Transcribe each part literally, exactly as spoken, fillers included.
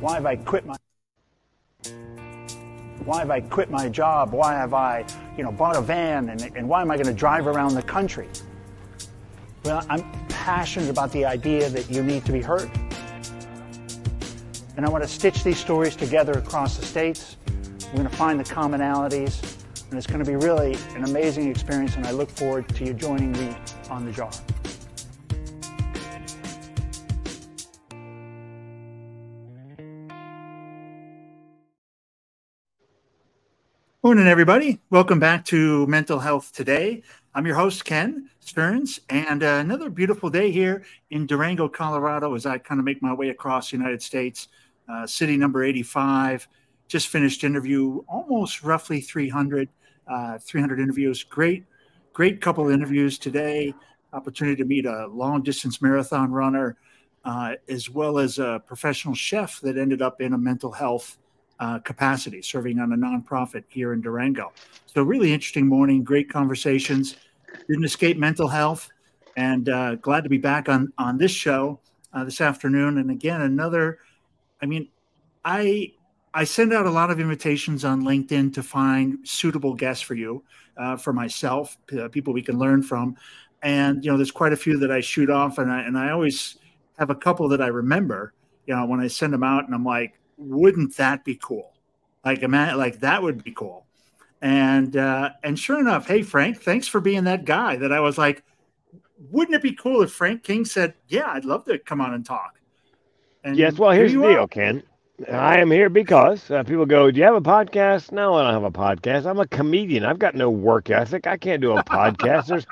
Why have I quit my Why have I quit my job? Why have I, you know, bought a van? And, and why am I going to drive around the country? Well, I'm passionate about the idea that you need to be heard. And I want to stitch these stories together across the states. We're going to find the commonalities. And it's going to be really an amazing experience. And I look forward to you joining me on the job. Morning, everybody. Welcome back to Mental Health Today. I'm your host, Ken Stearns, and uh, another beautiful day here in Durango, Colorado, as I kind of make my way across the United States. Uh, city number eighty-five, just finished interview, almost roughly three hundred, uh, three hundred interviews. Great, great couple of interviews today. Opportunity to meet a long-distance marathon runner, uh, as well as a professional chef that ended up in a mental health Uh, capacity, serving on a nonprofit here in Durango. So really interesting morning, great conversations. Didn't escape mental health, and uh, glad to be back on on this show uh, this afternoon. And again, another. I mean, I I send out a lot of invitations on LinkedIn to find suitable guests for you, uh, for myself, uh, people we can learn from, and you know, there's quite a few that I shoot off, and I and I always have a couple that I remember. You know, when I send them out, and I'm like, wouldn't that be cool? Like, imagine, like that would be cool. And uh, and sure enough, hey, Frank, thanks for being that guy that I was like, wouldn't it be cool if Frank King said, yeah, I'd love to come on and talk. And yes, well, here's the deal, are. Ken. I am here because uh, people go, do you have a podcast? No, I don't have a podcast. I'm a comedian. I've got no work ethic. I can't do a podcast. There's,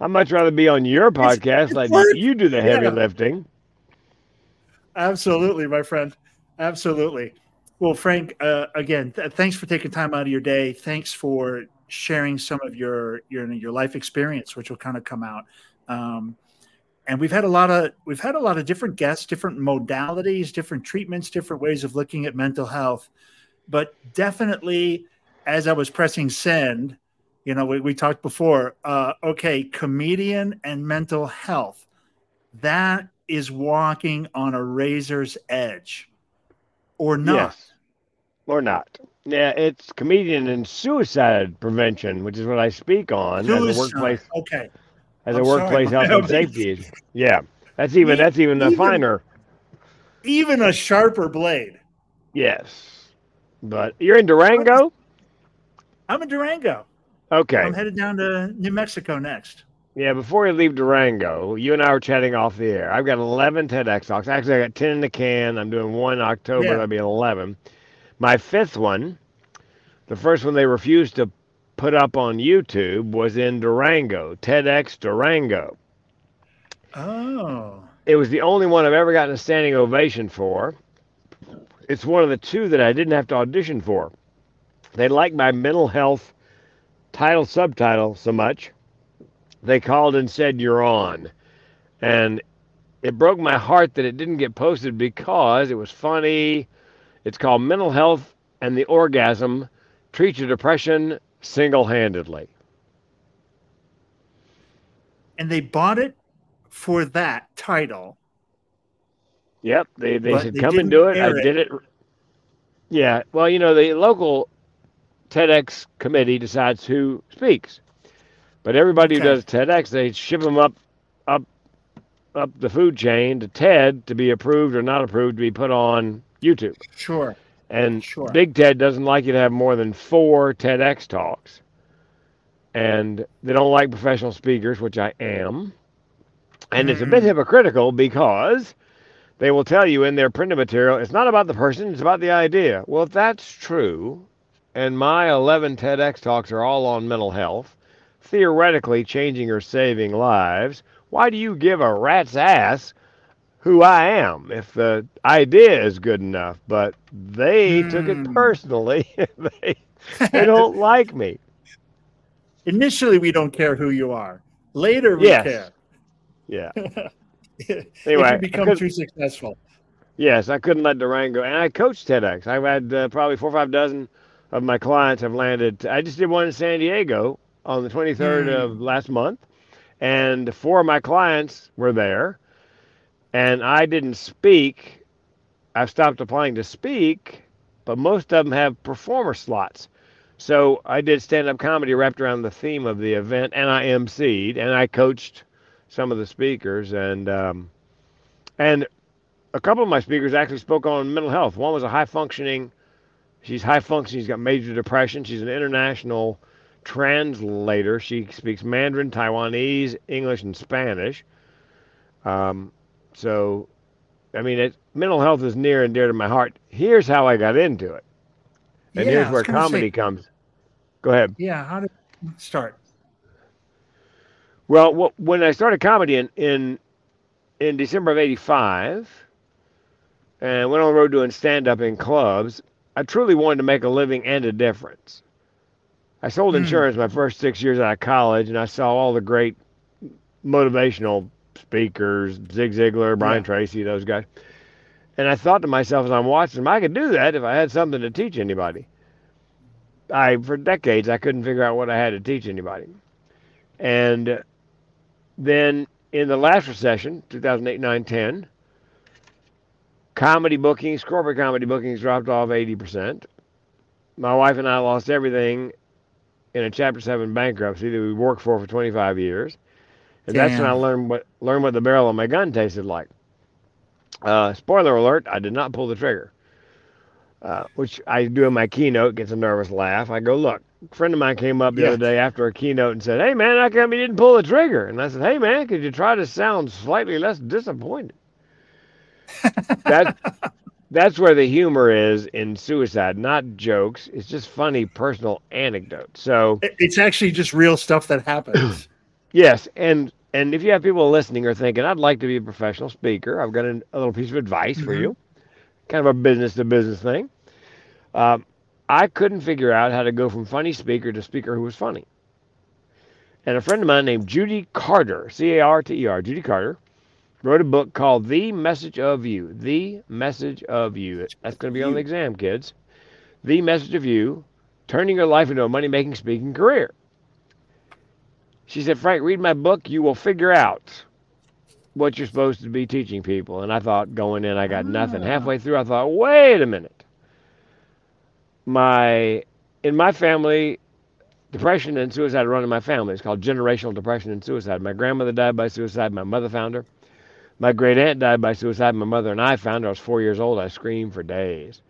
I'd much rather be on your podcast. It's, it's like worth, you do the heavy yeah. lifting. Absolutely, my friend. Absolutely. Well, Frank, uh, again, th- thanks for taking time out of your day. Thanks for sharing some of your your, your life experience, which will kind of come out. Um, and we've had a lot of we've had a lot of different guests, different modalities, different treatments, different ways of looking at mental health. But definitely, as I was pressing send, you know, we, we talked before. Uh, okay, comedian and mental health. That is walking on a razor's edge. Or not. Yes. Or not. Yeah, it's comedian and suicide prevention, which is what I speak on suicide. as a workplace. Okay. As I'm a workplace sorry, health and safety issue. Yeah. That's even that's even, even a finer. Even a sharper blade. Yes. But you're in Durango? I'm in Durango. Okay. I'm headed down to New Mexico next. Yeah, before we leave Durango, you and I were chatting off the air. I've got eleven TEDx talks. Actually, I got ten in the can. I'm doing one in October. Yeah. That'll be eleven. My fifth one, the first one they refused to put up on YouTube, was in Durango, TEDx Durango. Oh. It was the only one I've ever gotten a standing ovation for. It's one of the two that I didn't have to audition for. They liked my mental health title, subtitle so much. They called and said, you're on. And it broke my heart that it didn't get posted because it was funny. It's called Mental Health and the Orgasm. Treat your depression single-handedly. And they bought it for that title. Yep. They, they said, come and do it. I did it. Yeah. Well, you know, the local TEDx committee decides who speaks. But everybody who okay. does TEDx, they ship them up, up, up the food chain to TED to be approved or not approved to be put on YouTube. Sure. And sure. Big TED doesn't like you to have more than four TEDx talks. And they don't like professional speakers, which I am. And mm-hmm. It's a bit hypocritical because they will tell you in their printed material, it's not about the person, it's about the idea. Well, if that's true, and my eleven TEDx talks are all on mental health, theoretically changing or saving lives, why do you give a rat's ass who I am if the idea is good enough? But they mm. took it personally. they, they don't like me. Initially, we don't care who you are. Later, we yes. care. Yeah. Anyway, if you become too successful. Yes, I couldn't let Durango. And I coached TEDx. I've had uh, probably four or five dozen of my clients have landed. I just did one in San Diego on the twenty-third mm. of last month, and four of my clients were there, and I didn't speak I've stopped applying to speak, but most of them have performer slots. So I did stand-up comedy wrapped around the theme of the event, and I emceed, and I coached some of the speakers, and um, and a couple of my speakers actually spoke on mental health. One was a high-functioning, she's high-functioning, she's got major depression, she's an international translator, she speaks Mandarin, Taiwanese, English, and Spanish. Um, so, I mean, it, mental health is near and dear to my heart. Here's how I got into it, and yeah, here's where comedy say, comes. Go ahead. Yeah, how did you start? Well, well, when I started comedy in in, in December of eighty-five, and went on the road doing stand-up in clubs, I truly wanted to make a living and a difference. I sold insurance mm. my first six years out of college, and I saw all the great motivational speakers, Zig Ziglar, Brian yeah. Tracy, those guys. And I thought to myself as I'm watching them, I could do that if I had something to teach anybody. I, for decades, I couldn't figure out what I had to teach anybody. And then in the last recession, two thousand eight, nine, ten, comedy bookings, corporate comedy bookings dropped off eighty percent. My wife and I lost everything in a Chapter seven bankruptcy that we worked for for twenty-five years. And Damn. That's when I learned what learned what the barrel of my gun tasted like. Uh, spoiler alert, I did not pull the trigger, uh, which I do in my keynote, gets a nervous laugh. I go, look, a friend of mine came up the yeah. other day after a keynote and said, hey, man, how come you didn't pull the trigger? And I said, hey, man, could you try to sound slightly less disappointed? that, that's where the humor is in suicide, not jokes. It's just funny personal anecdotes. So it's actually just real stuff that happens. Yes, and and if you have people listening or thinking, I'd like to be a professional speaker, I've got a, a little piece of advice mm-hmm. for you. Kind of a business-to-business thing. Um, I couldn't figure out how to go from funny speaker to speaker who was funny. And a friend of mine named Judy Carter, C A R T E R, Judy Carter, wrote a book called The Message of You. The Message of You. That's going to be on the exam, kids. The Message of You, Turning Your Life into a Money-Making Speaking Career. She said, Frank, read my book. You will figure out what you're supposed to be teaching people. And I thought, going in, I got nothing. Halfway through, I thought, wait a minute. My, in my family, depression and suicide run in my family. It's called generational depression and suicide. My grandmother died by suicide. My mother found her. My great aunt died by suicide. My mother and I found her. I was four years old. I screamed for days.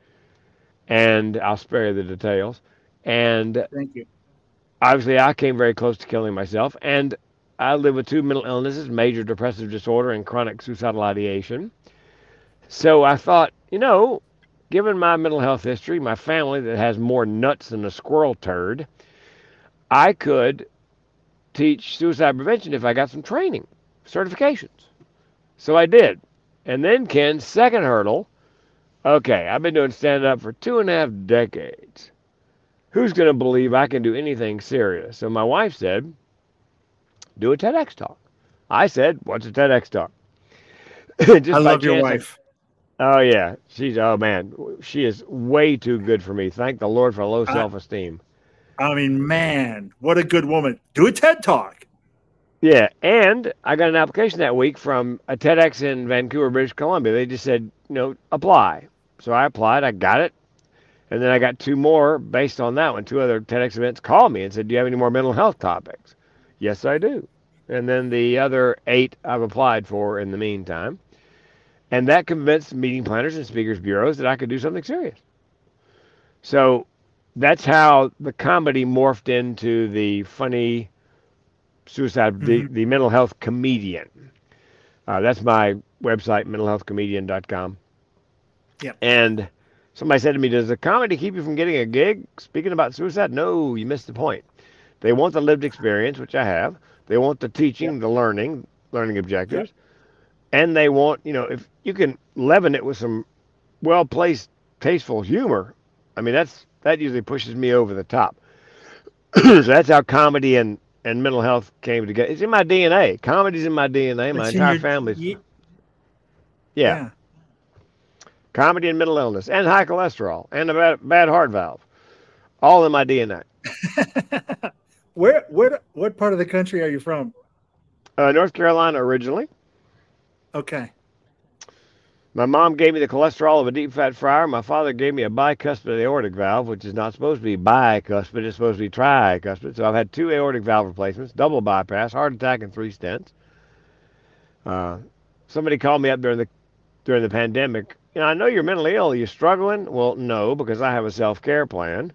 And I'll spare you the details. And thank you. Obviously, I came very close to killing myself, and I live with two mental illnesses, major depressive disorder and chronic suicidal ideation. So I thought, you know, given my mental health history, my family that has more nuts than a squirrel turd, I could teach suicide prevention if I got some training, certifications. So I did. And then, Ken, second hurdle, okay, I've been doing stand-up for two and a half decades. Who's going to believe I can do anything serious? So my wife said, do a TEDx talk. I said, what's a TEDx talk? Just I love your wife. Oh, yeah. She's, oh, man. She is way too good for me. Thank the Lord for low I, self-esteem. I mean, man, what a good woman. Do a TED talk. Yeah. And I got an application that week from a TEDx in Vancouver, British Columbia. They just said, you know, apply. So I applied. I got it. And then I got two more based on that one. Two other TEDx events called me and said, do you have any more mental health topics? Yes, I do. And then the other eight I've applied for in the meantime. And that convinced meeting planners and speakers bureaus that I could do something serious. So that's how the comedy morphed into the funny suicide, mm-hmm. the, the mental health comedian. Uh, that's my website, mental health comedian dot com. Yep. And somebody said to me, does the comedy keep you from getting a gig speaking about suicide? No, you missed the point. They want the lived experience, which I have. They want the teaching, yep. the learning, learning objectives. Yep. And they want, you know, if you can leaven it with some well-placed, tasteful humor, I mean, that's that usually pushes me over the top. So that's how comedy and, and mental health came together. It's in my D N A. Comedy's in my D N A. My it's entire your, family's. Y- yeah. yeah. Comedy and mental illness and high cholesterol and a bad, bad heart valve, all in my D N A. where, where, what part of the country are you from? Uh, North Carolina originally. Okay. My mom gave me the cholesterol of a deep fat fryer. My father gave me a bicuspid aortic valve, which is not supposed to be bicuspid. It's supposed to be tricuspid. So I've had two aortic valve replacements, double bypass, heart attack, and three stents. Uh, somebody called me up during the during the pandemic. You know, I know you're mentally ill. Are you struggling? Well, no, because I have a self-care plan.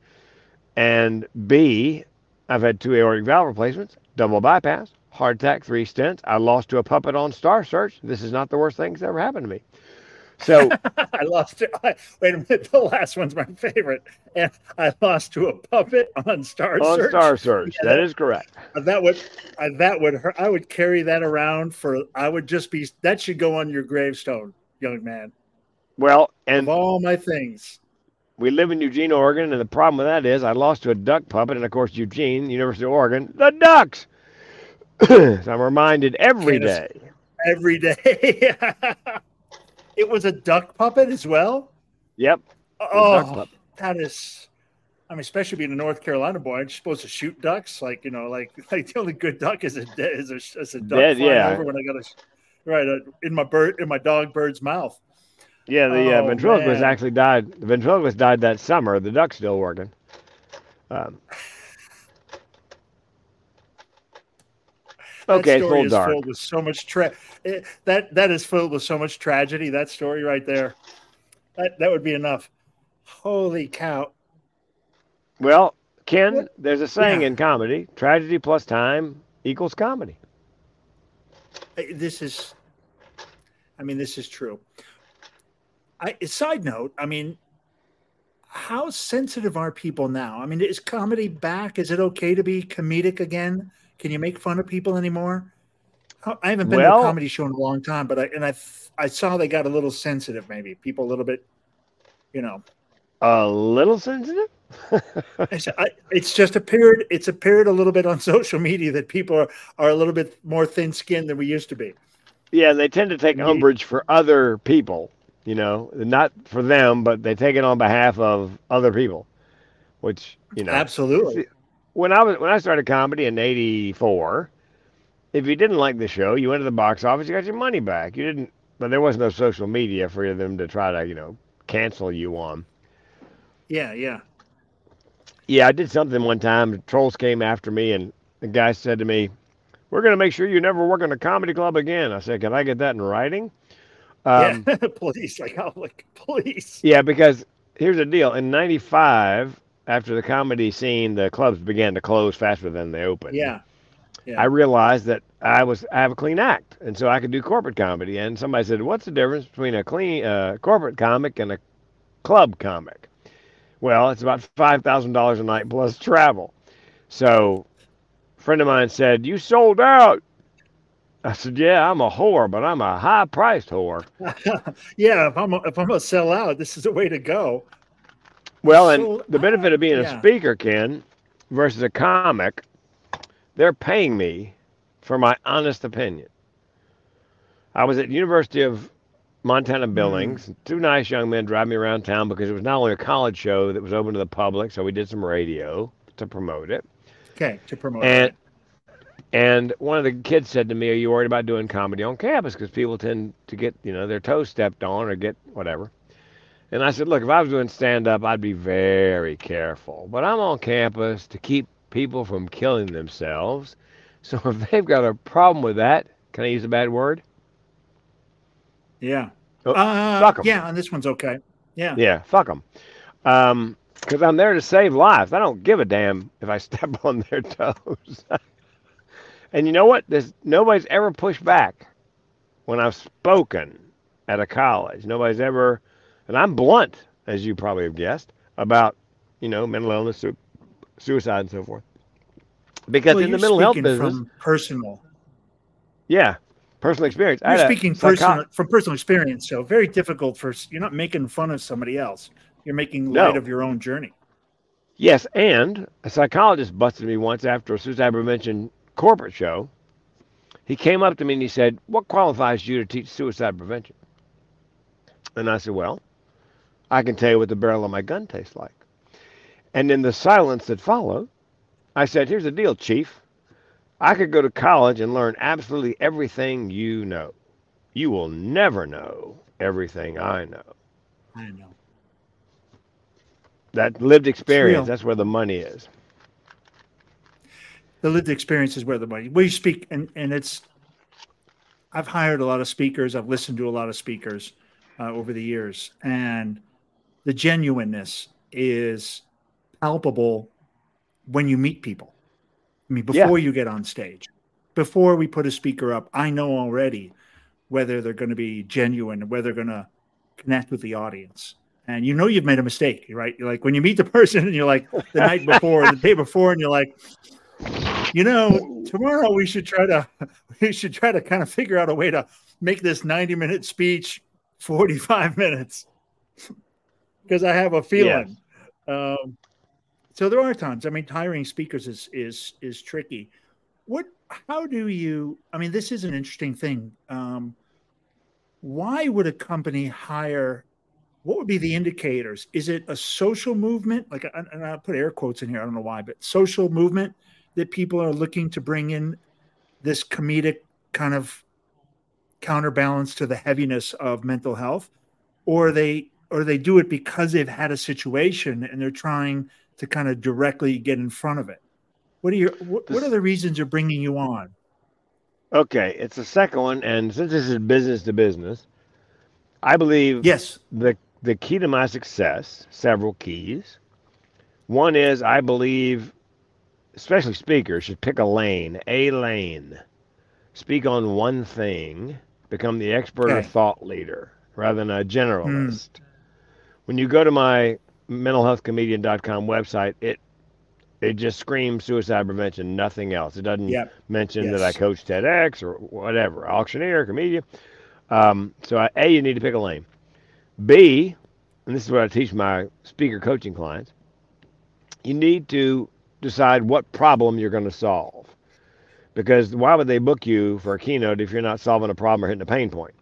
And B, I've had two aortic valve replacements, double bypass, heart attack, three stents. I lost to a puppet on Star Search. This is not the worst thing that's ever happened to me. So I lost to, I, wait a minute, the last one's my favorite. And I lost to a puppet on Star on Search. On Star Search, yeah, that, that is correct. That would, that would hurt. I would carry that around for, I would just be, that should go on your gravestone, young man. Well, and of all my things. We live in Eugene, Oregon, and the problem with that is I lost to a duck puppet, and of course, Eugene, University of Oregon, the Ducks. So I'm reminded every day. Every day. It was a duck puppet as well? Yep. Oh, that is, I mean, especially being a North Carolina boy, I'm supposed to shoot ducks. Like, you know, like, like the only good duck is a, is a, is a duck Dead, flying yeah. over when I got a, right, uh, in my bird, in my dog bird's mouth. Yeah, the uh, oh, ventriloquist man. actually died. The ventriloquist died that summer. The duck's still working. Um, okay, story full is dark. Filled with so much tra- it, that that is filled with so much tragedy. That story right there. That that would be enough. Holy cow! Well, Ken, what? there's a saying yeah. in comedy: tragedy plus time equals comedy. This is, I mean, this is true. I, side note, I mean, how sensitive are people now? I mean, is comedy back? Is it okay to be comedic again? Can you make fun of people anymore? I haven't been well, to a comedy show in a long time, but I and I I saw they got a little sensitive, maybe. People a little bit, you know. A little sensitive? it's, I, it's just appeared, it's appeared a little bit on social media that people are, are a little bit more thin-skinned than we used to be. Yeah, they tend to take umbrage for other people. You know, not for them, but they take it on behalf of other people, which, you know. Absolutely. When I was when I started comedy in eighty-four, if you didn't like the show, you went to the box office, you got your money back. You didn't, but there was no social media for them to try to, you know, cancel you on. Yeah, yeah. Yeah, I did something one time. Trolls came after me, and the guy said to me, "We're going to make sure you never work in a comedy club again." I said, "Can I get that in writing?" Um, yeah, please, like, I'm like, please. Yeah, because here's the deal. In ninety-five, after the comedy scene, the clubs began to close faster than they opened. Yeah. yeah. I realized that I was I have a clean act, and so I could do corporate comedy. And somebody said, "What's the difference between a clean uh, corporate comic and a club comic?" Well, it's about five thousand dollars a night plus travel. So a friend of mine said, "You sold out." I said, "Yeah, I'm a whore, but I'm a high-priced whore." yeah, if I'm a, if I'm a sellout, this is the way to go. Well, and so, the benefit of being yeah. a speaker, Ken, versus a comic, they're paying me for my honest opinion. I was at University of Montana Billings. Mm. Two nice young men drive me around town because it was not only a college show that was open to the public, so we did some radio to promote it. Okay, to promote and, it. And one of the kids said to me, "Are you worried about doing comedy on campus? Because people tend to get, you know, their toes stepped on or get whatever." And I said, "Look, if I was doing stand-up, I'd be very careful. But I'm on campus to keep people from killing themselves. So if they've got a problem with that," can I use a bad word? Yeah. Oh, uh, fuck them. Yeah, and this one's okay. Yeah. Yeah, fuck them. Um, because I'm there to save lives. I don't give a damn if I step on their toes. And you know what? There's, nobody's ever pushed back when I've spoken at a college. Nobody's ever, and I'm blunt, as you probably have guessed, about, you know, mental illness, su- suicide, and so forth. Because well, in the mental health business, from personal, yeah, personal experience. You're speaking psycho- personal, from personal experience, so very difficult for. You're not making fun of somebody else. You're making light no. of your own journey. Yes, and a psychologist busted me once after a suicide prevention corporate show. He came up to me and he said, "What qualifies you to teach suicide prevention?" And I said, "Well, I can tell you what the barrel of my gun tastes like." And in the silence that followed, I said, "Here's the deal, Chief. I could go to college and learn absolutely everything you know. You will never know everything I know. I know. That lived experience, that's where the money is. The lived experience is where the money. We speak, and, and it's, I've hired a lot of speakers. I've listened to a lot of speakers uh, over the years. And the genuineness is palpable when you meet people. I mean, before yeah. you get on stage, before we put a speaker up, I know already whether they're going to be genuine, whether they're going to connect with the audience. And you know you've made a mistake, right? You're like, when you meet the person and you're like, the night before, the day before, and you're like, you know, tomorrow we should try to, we should try to kind of figure out a way to make this ninety minute speech forty-five minutes because I have a feeling. Yes. Um, so there are times, I mean, hiring speakers is, is, is tricky. What, how do you, I mean, this is an interesting thing. Um, why would a company hire? What would be the indicators? Is it a social movement? Like, and I'll put air quotes in here. I don't know why, but social movement that people are looking to bring in this comedic kind of counterbalance to the heaviness of mental health, or they, or they do it because they've had a situation and they're trying to kind of directly get in front of it. What are your, what, what are the reasons they're bringing you on? Okay. It's the second one. And since this is business to business, I believe yes. the, The key to my success, several keys. One is I believe, especially speakers, should pick a lane, a lane. Speak on one thing, become the expert okay. or thought leader rather than a generalist. Mm. When you go to my mental health comedian dot com website, it it just screams suicide prevention, nothing else. It doesn't yep. mention yes. that I coach TEDx or whatever, auctioneer, comedian. Um, so I, A, you need to pick a lane. B, and this is what I teach my speaker coaching clients, you need to decide what problem you're going to solve. Because why would they book you for a keynote if you're not solving a problem or hitting a pain point?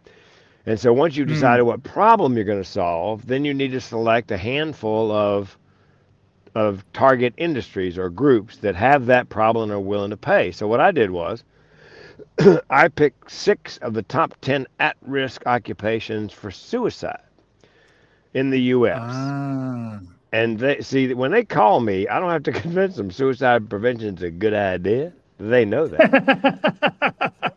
And so once you've decided mm. what problem you're going to solve, then you need to select a handful of of target industries or groups that have that problem and are willing to pay. So what I did was I picked six of the top ten at-risk occupations for suicide in the U S Ah. And they see, when they call me, I don't have to convince them suicide prevention is a good idea. They know that.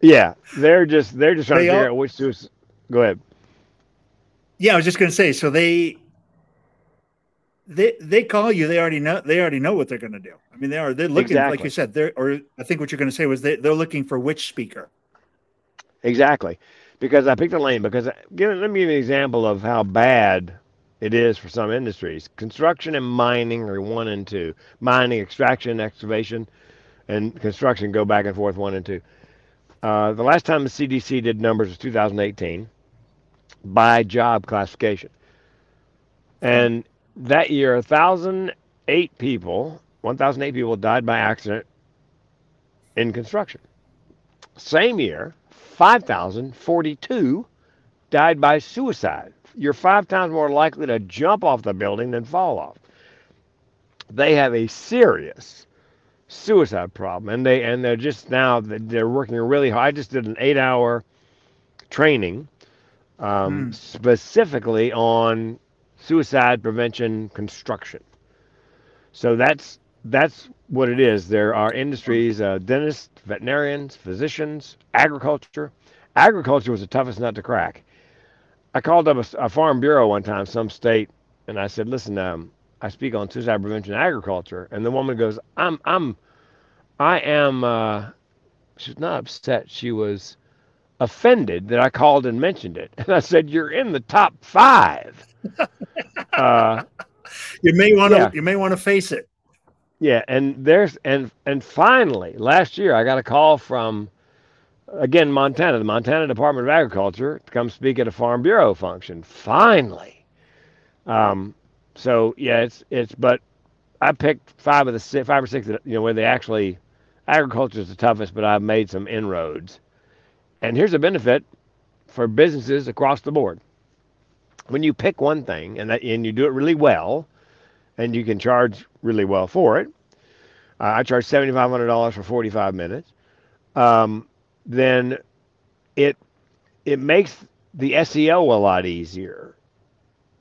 yeah, they're just they're just trying they to figure all... out which suicide. Go ahead. Yeah, I was just going to say. So they they they call you. They already know. They already know what they're going to do. I mean, they are. They're looking, exactly. like you said. They're, or I think what you're going to say was they, they're looking for which speaker. Exactly, because I picked a lane. Because I, give, let me give you an example of how bad it is for some industries. Construction and mining are one and two. Mining, extraction, excavation, and construction go back and forth one and two. Uh, the last time the C D C did numbers was two thousand eighteen by job classification, and that year one thousand eight people. one thousand eight people died by accident in construction. Same year, five thousand forty-two died by suicide. You're five times more likely to jump off the building than fall off. They have a serious suicide problem, and they and they're just now they're working really hard. I just did an eight-hour training um, mm. specifically on suicide prevention construction. So that's. That's what it is. There are industries, uh, dentists, veterinarians, physicians, agriculture. Agriculture was the toughest nut to crack. I called up a, a farm bureau one time, some state, and I said, listen, um, I speak on suicide prevention and agriculture. And the woman goes, I'm, I'm, I am, uh, she's not upset. She was offended that I called and mentioned it. And I said, you're in the top five. uh, you may want to, yeah. you may want to face it. Yeah, and there's and and finally, last year I got a call from, again, Montana, the Montana Department of Agriculture, to come speak at a Farm Bureau function. Finally, um, so yeah, it's it's. But I picked five of the five or six that, you know, where they actually, agriculture is the toughest, but I've made some inroads. And here's a benefit for businesses across the board: when you pick one thing and that, and you do it really well, and you can charge really well for it. Uh, I charge seven thousand five hundred dollars for forty-five minutes. Um, then it it makes the S E O a lot easier.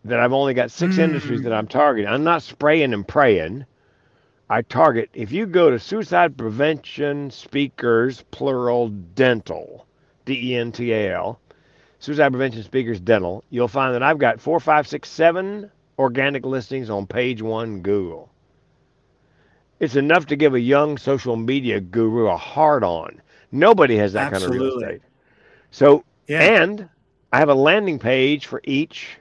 That I've only got six mm. industries that I'm targeting. I'm not spraying and praying. I target, if you go to suicide prevention speakers, plural, dental, D E N T A L, suicide prevention speakers, dental, you'll find that I've got four, five, six, seven organic listings on page one Google. It's enough to give a young social media guru a hard-on. Nobody has that Absolutely. Kind of real estate. So, yeah. And I have a landing page for each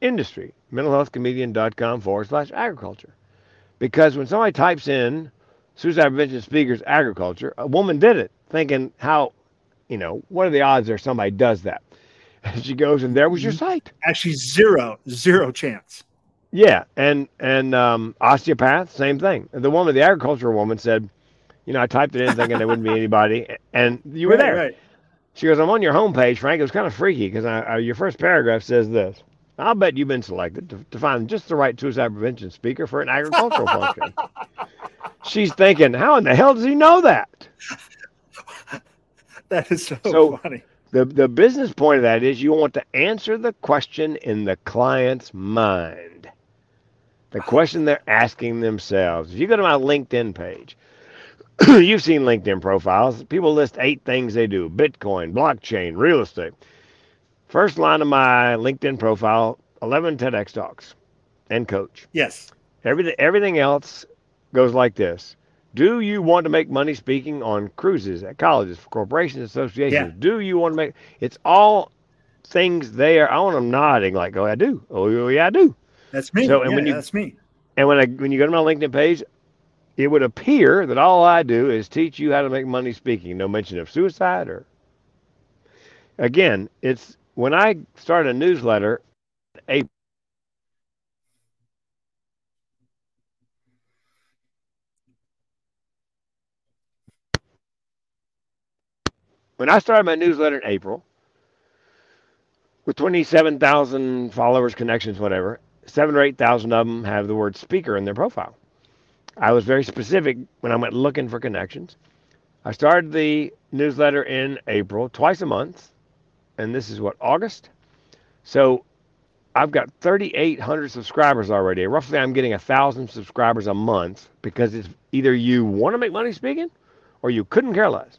industry, mental health comedian dot com forward slash agriculture. Because when somebody types in suicide prevention speakers agriculture, a woman did it, thinking how, you know, what are the odds there somebody does that? And she goes, and there was your site. Actually, zero, zero chance. Yeah, and and um, osteopath, same thing. The woman, the agricultural woman said, you know, I typed it in thinking there wouldn't be anybody, and you were right, there. Right. She goes, I'm on your homepage, Frank. It was kind of freaky because I, I, your first paragraph says this. I'll bet you've been selected to, to find just the right suicide prevention speaker for an agricultural function. She's thinking, how in the hell does he know that? That is so, so funny. The, the business point of that is you want to answer the question in the client's mind. The question they're asking themselves. If you go to my LinkedIn page, you've seen LinkedIn profiles. People list eight things they do. Bitcoin, blockchain, real estate. First line of my LinkedIn profile, eleven TEDx talks and coach. Yes. Everything, everything else goes like this. Do you want to make money speaking on cruises at colleges, for corporations, associations? Yeah. Do you want to make, it's all things there. I want them nodding like, oh, I do. Oh, yeah, I do. That's me. So, and yeah, when you, that's me. And when I, when you go to my LinkedIn page, it would appear that all I do is teach you how to make money speaking. No mention of suicide or, again, it's, when I started a newsletter, a when I started my newsletter in April, with twenty-seven thousand followers, connections, whatever, seven or eight thousand of them have the word speaker in their profile. I was very specific when I went looking for connections. I started the newsletter in April, twice a month. And this is what, August? So I've got thirty-eight hundred subscribers already. Roughly, I'm getting one thousand subscribers a month because it's either you want to make money speaking or you couldn't care less.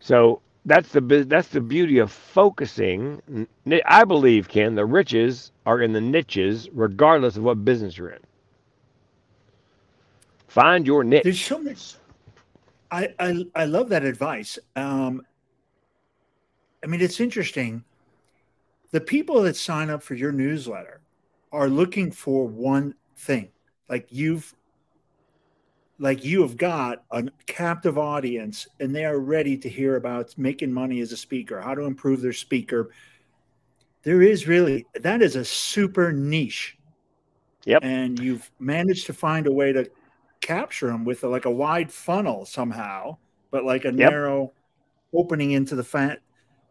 So that's the that's the beauty of focusing. I believe, Ken, the riches are in the niches regardless of what business you're in. Find your niche. I, I, I love that advice. Um, I mean, it's interesting. The people that sign up for your newsletter are looking for one thing. Like you've, like you have got a captive audience and they are ready to hear about making money as a speaker, how to improve their speaker. There is really, that is a super niche. Yep. And you've managed to find a way to capture them with a, like a wide funnel somehow, but like a yep. narrow opening into the fat.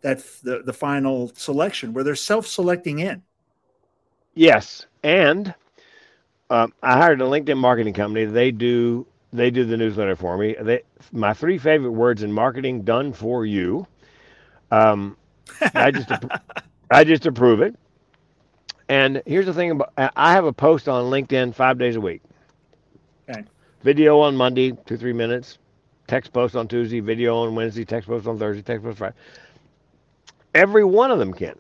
That's the, the final selection where they're self-selecting in. Yes. And um, I hired a LinkedIn marketing company. They do they do the newsletter for me. They, my three favorite words in marketing, done for you. Um, I just I just approve it. And here's the thing about, I have a post on LinkedIn five days a week. Okay. Video on Monday, two, three minutes. Text post on Tuesday, video on Wednesday, text post on Thursday, text post Friday. Every one of them, Ken,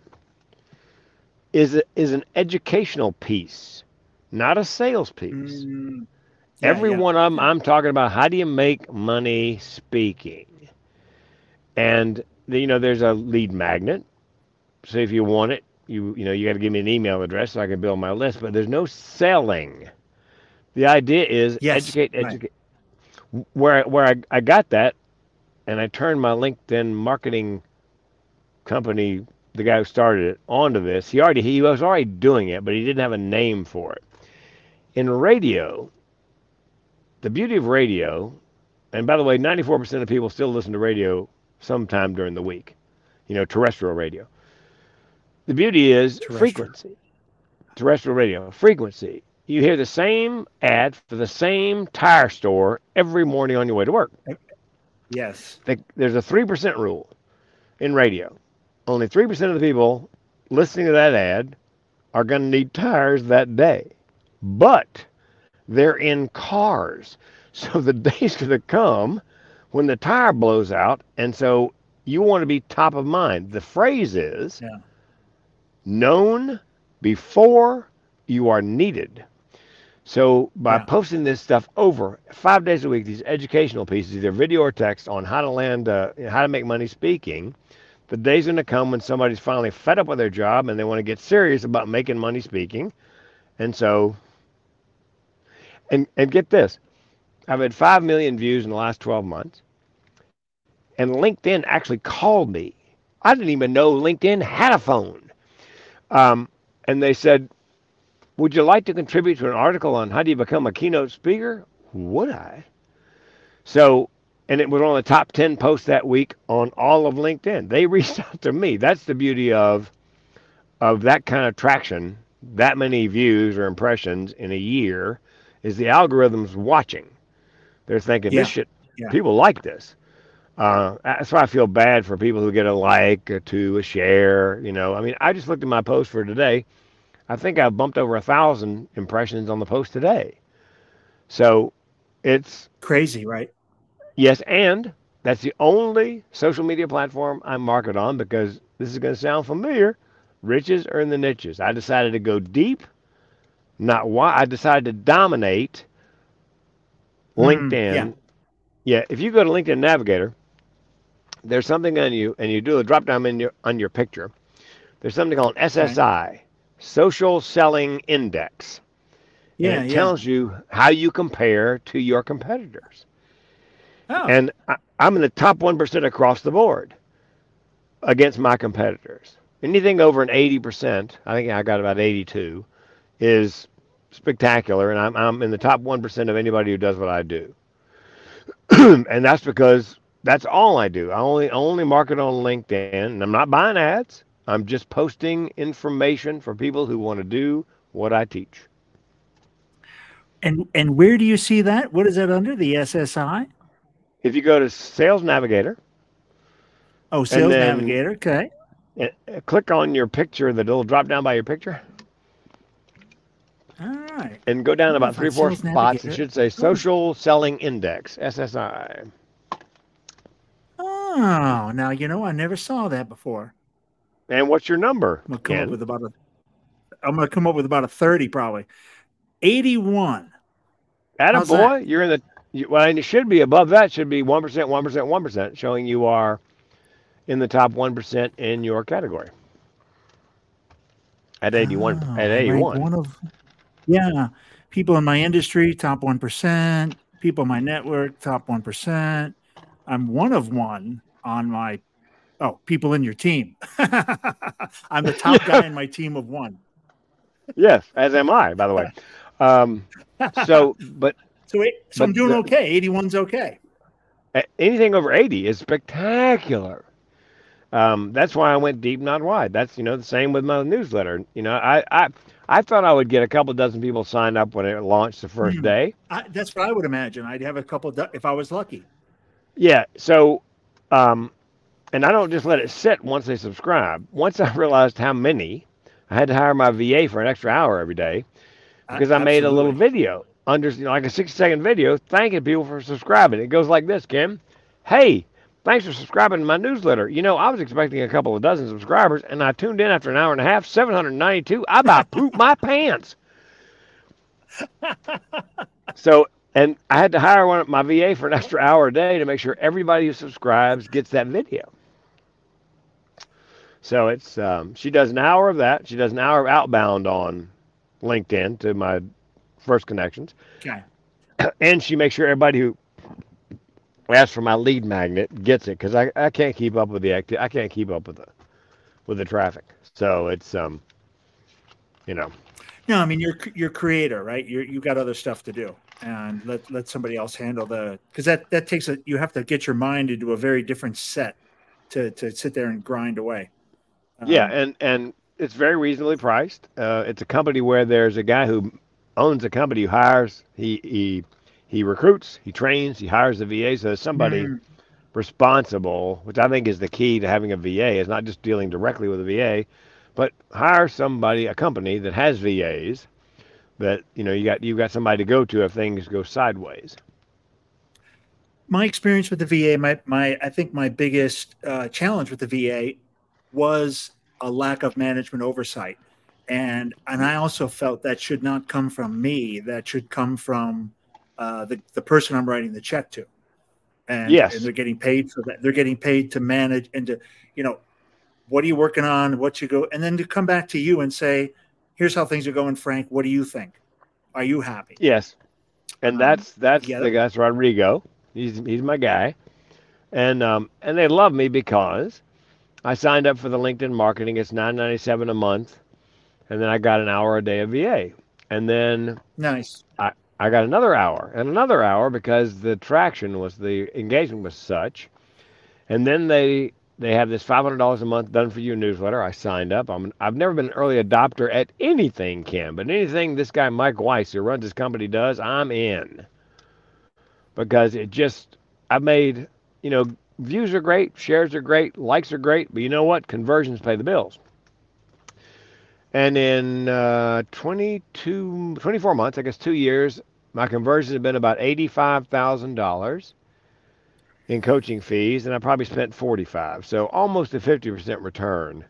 is a, is an educational piece, not a sales piece. Mm-hmm. Yeah, Every yeah. one of them, I'm talking about how do you make money speaking? And, you know, there's a lead magnet. So if you want it, you you know, you got to give me an email address so I can build my list. But there's no selling. The idea is yes, educate, educate. Right. Where, where I, I got that, and I turned my LinkedIn marketing company, the guy who started it, onto this. He already he was already doing it, but he didn't have a name for it. In radio, the beauty of radio, and by the way, ninety-four percent of people still listen to radio sometime during the week, you know, terrestrial radio. The beauty is terrestrial. frequency, terrestrial radio, frequency. You hear the same ad for the same tire store every morning on your way to work. Yes. There's a three percent rule in radio. only three percent of the people listening to that ad are going to need tires that day. But they're in cars. So the day's going to come when the tire blows out. And so you want to be top of mind. The phrase is yeah. known before you are needed. So by yeah. posting this stuff over five days a week, these educational pieces, either video or text on how to land, uh, how to make money speaking, the day's going to come when somebody's finally fed up with their job and they want to get serious about making money speaking. And so, and, and get this, I've had five million views in the last twelve months. And LinkedIn actually called me. I didn't even know LinkedIn had a phone. Um, and they said, would you like to contribute to an article on how do you become a keynote speaker? Would I? So, and it was on the top ten posts that week on all of LinkedIn. They reached out to me. That's the beauty of, of that kind of traction. That many views or impressions in a year is the algorithm's watching. They're thinking, yeah. this shit, yeah. people like this. Uh, that's why I feel bad for people who get a like, a two, a share. You know, I mean, I just looked at my post for today. I think I've bumped over a thousand impressions on the post today. So it's crazy, right? Yes. And that's the only social media platform I market on, because this is going to sound familiar. Riches are in the niches. I decided to go deep, not wide. I decided to dominate LinkedIn. Mm, yeah. yeah, if you go to LinkedIn Navigator, there's something on you, and you do a drop-down menu on your picture. There's something called S S I, okay. Social Selling Index. Yeah, and it yeah. tells you how you compare to your competitors. Oh. And I, I'm in the top one percent across the board against my competitors. Anything over an eighty percent, I think I got about eighty-two, is spectacular. And I'm I'm in the top one percent of anybody who does what I do. And that's because that's all I do. I only, only market on LinkedIn. And I'm not buying ads. I'm just posting information for people who want to do what I teach. And and where do you see that? What is that under, the S S I? If you go to Sales Navigator. Oh, Sales then, Navigator. Okay. Click on your picture, the little drop down by your picture. All right. And go down about three or four spots. It should say Social Selling Index, S S I. Oh, now, you know, I never saw that before. And what's your number? I'm going to come up with about a, I'm going to come up with about a thirty, probably. eighty-one. Atta boy, you're in the, you, well, and it should be above that, should be one percent, one percent, one percent, showing you are in the top one percent in your category at eighty-one. Oh, at eighty-one. Right, one of, yeah. People in my industry, top one percent. People in my network, top one percent. I'm one of one on my, oh, people in your team. I'm the top yeah. guy in my team of one. Yes, as am I, by the way. Um, so, but. So, wait, so but I'm doing the, okay. eighty-one's okay. Anything over eighty is spectacular. Um, that's why I went deep, not wide. That's, you know, the same with my newsletter. You know, I, I, I thought I would get a couple dozen people signed up when it launched the first mm. day. I, that's what I would imagine. I'd have a couple do- if I was lucky. Yeah. So, um, and I don't just let it sit once they subscribe. Once I realized how many, I had to hire my V A for an extra hour every day because I, I made a little video under, you know, like a sixty second video thanking people for subscribing. It goes like this, Kim. Hey. Thanks for subscribing to my newsletter. You know, I was expecting a couple of dozen subscribers, and I tuned in after an hour and a half, seven hundred ninety-two. I about pooped my pants. So, and I had to hire one at my V A for an extra hour a day to make sure everybody who subscribes gets that video. So it's, um, she does an hour of that. She does an hour of outbound on LinkedIn to my first connections. Okay. And she makes sure everybody who asks for my lead magnet gets it, because I, I can't keep up with the acti- I can't keep up with the with the traffic. So it's um you know. No, I mean you're you're creator, right? You you got other stuff to do, and let let somebody else handle the, because that that takes a, you have to get your mind into a very different set to to sit there and grind away. Um, yeah, and and it's very reasonably priced. Uh, it's a company where there's a guy who owns a company who hires he he. He recruits, he trains, he hires the V A. So there's somebody mm. responsible, which I think is the key to having a V A, is not just dealing directly with a V A, but hire somebody, a company that has V As that, you know, you got, you've got somebody to go to if things go sideways. My experience with the V A, my, my, I think my biggest uh, challenge with the V A was a lack of management oversight. And, and I also felt that should not come from me. That should come from uh, the, the person I'm writing the check to. And, yes. and they're getting paid for that. They're getting paid to manage and to, you know, what are you working on? What you go, and then to come back to you and say, here's how things are going, Frank. What do you think? Are you happy? Yes. And um, that's, that's yeah, the guy, that's Rodrigo. He's, he's my guy. And, um, and they love me because I signed up for the LinkedIn marketing. It's nine ninety-seven a month. And then I got an hour a day of V A. And then nice. I, I got another hour and another hour because the traction was, the engagement was such. And then they they have this five hundred dollars a month done for you newsletter. I signed up. I'm, I've never been an early adopter at anything, Ken, but anything this guy Mike Weiss, who runs his company, does, I'm in. Because it just, I've made, you know, views are great, shares are great, likes are great, but you know what? Conversions pay the bills. And in uh, twenty-two, twenty-four months, I guess two years, my conversions have been about eighty-five thousand dollars in coaching fees, and I probably spent forty-five thousand dollars. So almost a fifty percent return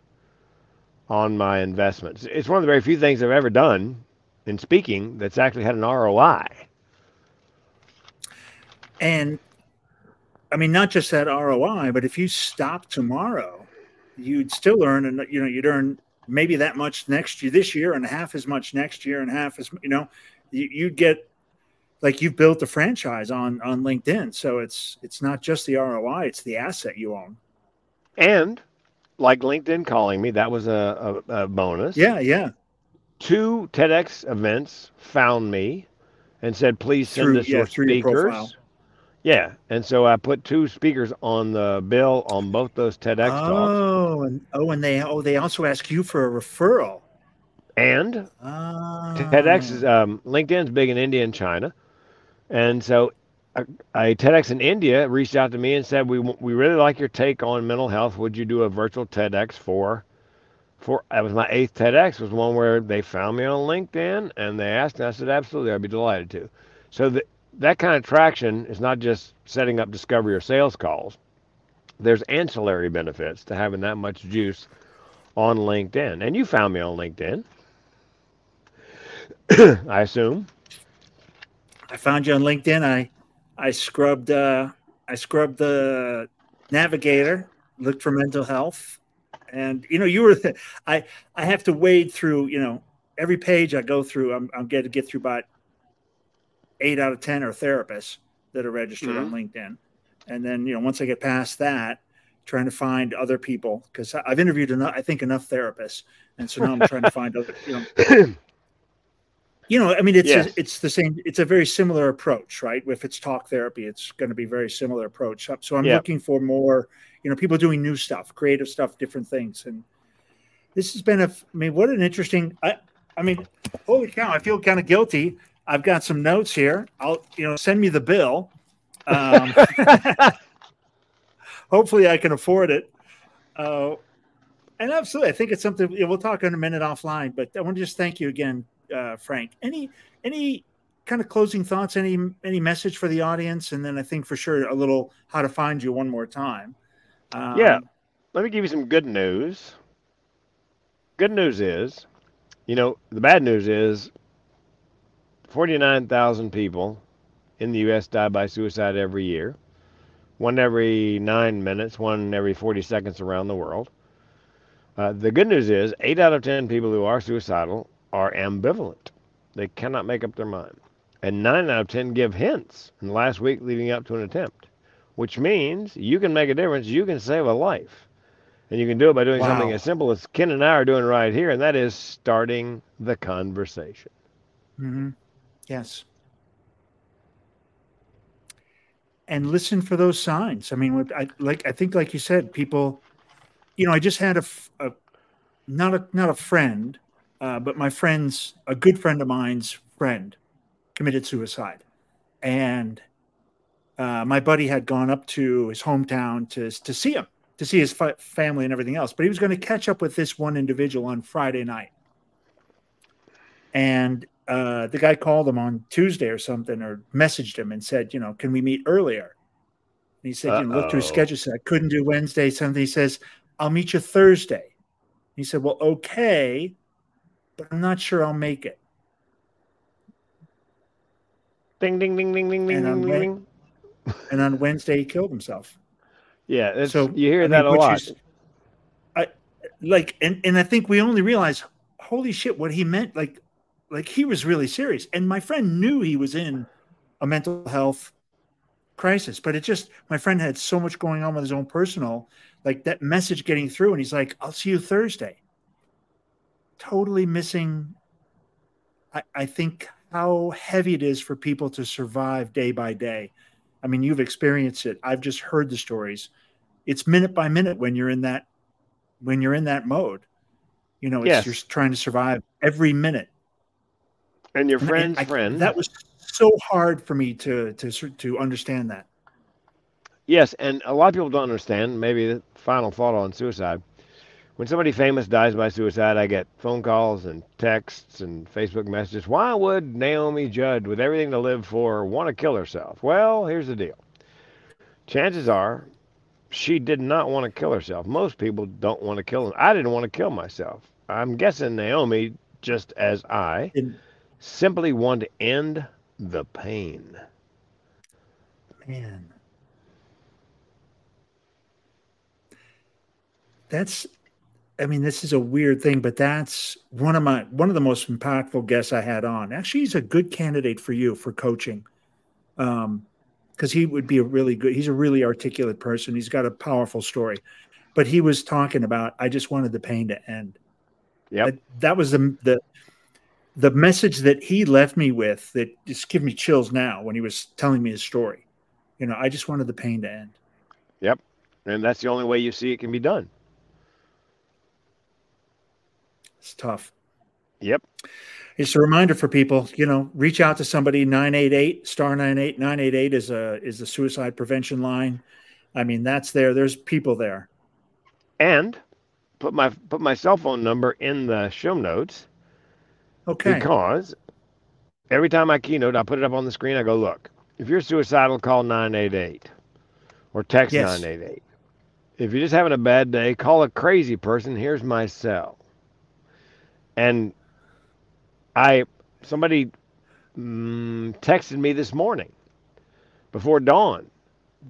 on my investments. It's one of the very few things I've ever done in speaking that's actually had an R O I. And, I mean, not just that R O I, but if you stop tomorrow, you'd still earn, and you know, you'd earn maybe that much next year, this year, and half as much next year, and half as, you know, you, you'd get, like, you've built a franchise on, on LinkedIn. So it's, it's not just the R O I, it's the asset you own. And like LinkedIn calling me, that was a, a, a bonus. Yeah. Yeah. Two TEDx events found me and said, please send through, us yeah, your speakers. Your yeah. And so I put two speakers on the bill on both those TEDx oh, talks. Oh, and oh, and they, oh, they also ask you for a referral. And oh. TEDx is, um, LinkedIn's big in India and China. And so a, a TEDx in India reached out to me and said, we we really like your take on mental health. Would you do a virtual TEDx for, for, that was my eighth TEDx, was one where they found me on LinkedIn and they asked, and I said, absolutely, I'd be delighted to. So the, that kind of traction is not just setting up discovery or sales calls. There's ancillary benefits to having that much juice on LinkedIn. And you found me on LinkedIn, I assume. I found you on LinkedIn. I, I scrubbed, uh, I scrubbed the Navigator, looked for mental health, and you know, you were. The, I, I have to wade through. You know, every page I go through, I'm, I'm going to get through about eight out of ten are therapists that are registered mm-hmm. on LinkedIn, and then you know, once I get past that, trying to find other people because I've interviewed enough, I think enough therapists, and so now I'm trying to find other. You know, You know, I mean, it's yes. a, it's the same. It's a very similar approach, right? If it's talk therapy, it's going to be a very similar approach. So I'm yeah. looking for more, you know, people doing new stuff, creative stuff, different things. And this has been a, I mean, what an interesting, I, I mean, holy cow, I feel kind of guilty. I've got some notes here. I'll, you know, send me the bill. Um, hopefully I can afford it. Uh, and absolutely, I think it's something, you know, we'll talk in a minute offline, but I want to just thank you again. Uh, Frank, any any kind of closing thoughts, any any message for the audience? And then I think for sure a little how to find you one more time. Um, yeah. Let me give you some good news. Good news is, you know, the bad news is forty-nine thousand people in the U S die by suicide every year. One every nine minutes, one every forty seconds around the world. Uh, the good news is eight out of ten people who are suicidal are ambivalent. They cannot make up their mind. And nine out of ten give hints in the last week leading up to an attempt, which means you can make a difference. You can save a life. And you can do it by doing wow. something as simple as Ken and I are doing right here, and that is starting the conversation. Mm-hmm. Yes. And listen for those signs. I mean, I, like I think, like you said, people, you know, I just had a, a not a not a friend, Uh, but my friend's, a good friend of mine's friend committed suicide. And uh, my buddy had gone up to his hometown to, to see him, to see his fa- family and everything else. But he was going to catch up with this one individual on Friday night. And uh, the guy called him on Tuesday or something, or messaged him and said, you know, can we meet earlier? And he said, you know, look through his schedule. Said, I couldn't do Wednesday. Something. He says, I'll meet you Thursday. And he said, well, okay, but I'm not sure I'll make it. Ding, ding, ding, ding, ding, ding, ding, ding. And on Wednesday, he killed himself. Yeah, that's, so you hear I that mean, a lot. You, I, like, and, and I think we only realize, holy shit, what he meant. Like, like he was really serious. And my friend knew he was in a mental health crisis, but it just, my friend had so much going on with his own personal, like that message getting through. And he's like, I'll see you Thursday. Totally missing, I, I think, how heavy it is for people to survive day by day. I mean, you've experienced it. I've just heard the stories. It's minute by minute when you're in that, when you're in that mode, you know, it's yes. You're trying to survive every minute. And your friend's and I, friend. I, that was so hard for me to, to, to understand that. Yes. And a lot of people don't understand. Maybe the final thought on suicide. When somebody famous dies by suicide, I get phone calls and texts and Facebook messages. Why would Naomi Judd, with everything to live for, want to kill herself? Well, here's the deal. Chances are she did not want to kill herself. Most people don't want to kill them. I didn't want to kill myself. I'm guessing Naomi, just as I, and, simply wanted to end the pain. Man. That's... I mean, this is a weird thing, but that's one of my one of the most impactful guests I had on. Actually, he's a good candidate for you for coaching, because um, he would be a really good. He's a really articulate person. He's got a powerful story, but he was talking about I just wanted the pain to end. Yeah, that, that was the, the the message that he left me with that just give me chills now when he was telling me his story. You know, I just wanted the pain to end. Yep, and that's the only way you see it can be done. It's tough. Yep. It's a reminder for people, you know, reach out to somebody. nine eight eight star nine eight eight nine eight eight is a is the suicide prevention line. I mean, that's there. There's people there. And put my put my cell phone number in the show notes. Okay. Because every time I keynote, I put it up on the screen. I go, look, if you're suicidal, call nine eight eight or text yes. nine eight eight. If you're just having a bad day, call a crazy person. Here's my cell. And I, somebody mm, texted me this morning before dawn.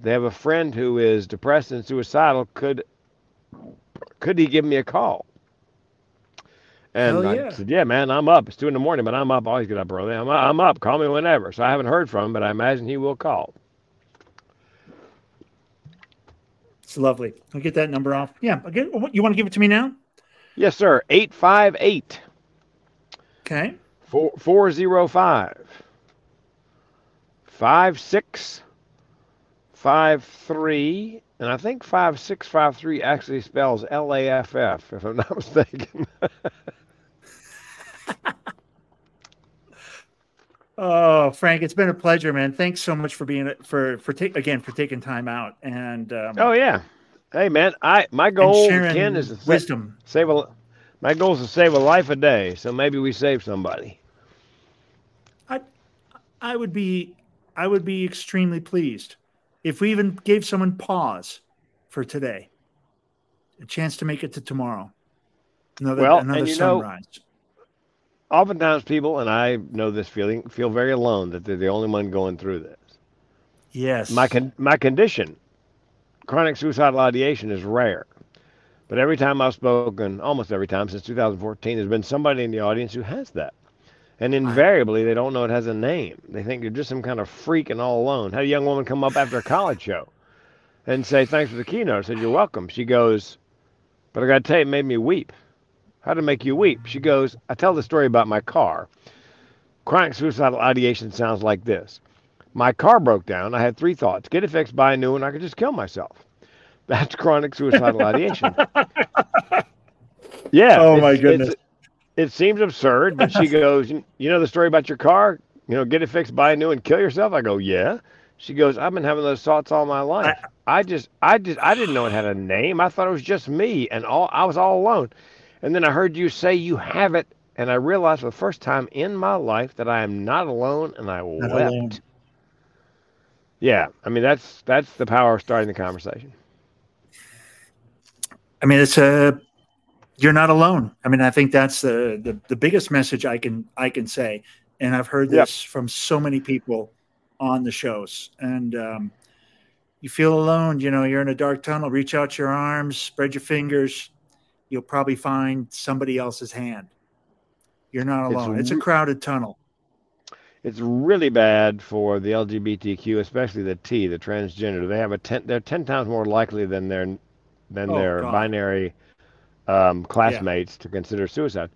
They have a friend who is depressed and suicidal. Could, could he give me a call? And yeah. I said, yeah, man, I'm up. It's two in the morning, but I'm up. I always get up early. I'm, I'm up. Call me whenever. So I haven't heard from him, but I imagine he will call. It's lovely. I'll get that number off. Yeah. Again, you want to give it to me now? Yes, sir. eight five eight Okay. four oh five, five six five three And I think five six five three actually spells L A F F, if I'm not mistaken. Oh, Frank, it's been a pleasure, man. Thanks so much for being for for ta- again for taking time out and. Um, oh yeah. Hey man, I my goal Ken is to sa- wisdom. Save a my goal is to save a life a day. So maybe we save somebody. I I would be I would be extremely pleased if we even gave someone pause for today, a chance to make it to tomorrow. Another well, another and you sunrise. Know, oftentimes people, and I know this feeling, feel very alone that they're the only one going through this. Yes. My con- my condition. Chronic suicidal ideation is rare, but every time I've spoken, almost every time since two thousand fourteen, there's been somebody in the audience who has that. And invariably, they don't know it has a name. They think you're just some kind of freak and all alone. Had a young woman come up after a college show and say, thanks for the keynote. I said, you're welcome. She goes, but I got to tell you, it made me weep. How did it make you weep? She goes, I tell the story about my car. Chronic suicidal ideation sounds like this. My car broke down. I had three thoughts. Get it fixed, buy a new one. I could just kill myself. That's chronic suicidal ideation. Yeah. Oh, my goodness. It seems absurd, but she goes, you know the story about your car? You know, get it fixed, buy a new one, kill yourself? I go, yeah. She goes, I've been having those thoughts all my life. I, I just, I just, I didn't know it had a name. I thought it was just me, and all I was all alone. And then I heard you say you have it, and I realized for the first time in my life that I am not alone, and I wept. Alone. Yeah, I mean that's that's the power of starting the conversation. I mean, it's a you're not alone. I mean, I think that's the the, the biggest message I can I can say, and I've heard this yep. from so many people on the shows. And um, you feel alone. You know, you're in a dark tunnel. Reach out your arms, spread your fingers. You'll probably find somebody else's hand. You're not alone. It's, it's a crowded tunnel. It's really bad for the L G B T Q, especially the T, the transgender. They have a ten, they're ten times more likely than their than oh, their God. binary um, classmates yeah. to consider suicide.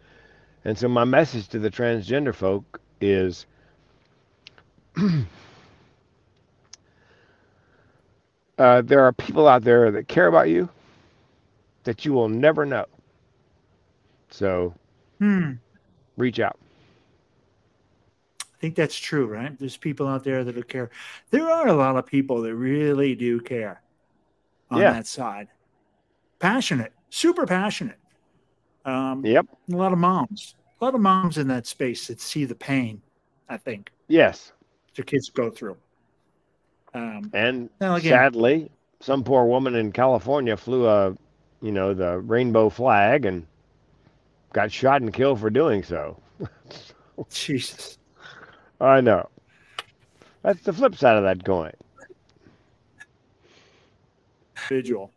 And so my message to the transgender folk is uh, there are people out there that care about you that you will never know. So hmm. reach out. I think that's true, right? There's people out there that care. There are a lot of people that really do care on yeah. that side. Passionate, super passionate. Um, yep. A lot of moms, a lot of moms in that space that see the pain, I think. Yes. Their kids go through. Um, and now again, sadly, some poor woman in California flew a, you know, the rainbow flag and got shot and killed for doing so. Jesus. I know. That's the flip side of that coin. Individual.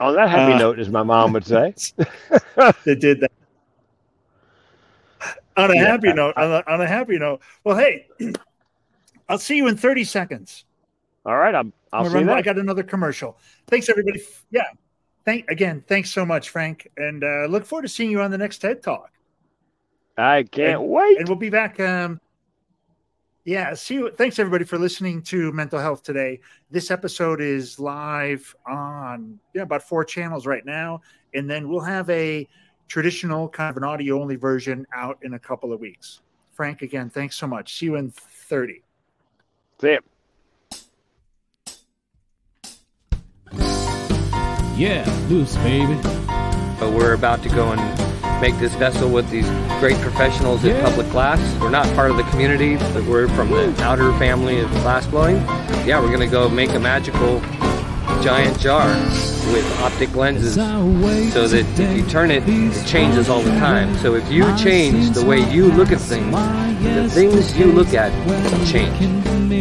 On that happy uh, note, as my mom would say. They did that. On a yeah, happy I, note, I, on, a, on a happy note. Well, hey, I'll see you in thirty seconds. All right. I'm, I'll I'm see you I got another commercial. Thanks, everybody. Yeah. Thank Again, thanks so much, Frank. And uh, look forward to seeing you on the next TED Talk. I can't and, wait. And we'll be back. Um, yeah. See you. Thanks, everybody, for listening to Mental Health Today. This episode is live on yeah, about four channels right now. And then we'll have a traditional kind of an audio-only version out in a couple of weeks. Frank, again, thanks so much. See you in thirty. See ya. Yeah, loose, baby. But we're about to go and make this vessel with these great professionals yeah. at Public Glass. We're not part of the community, but we're from Woo. the outer family of glass blowing. Yeah, we're going to go make a magical giant jar with optic lenses so that if you turn it, it changes all the time. So if you change the way you look at things, the things you look at change.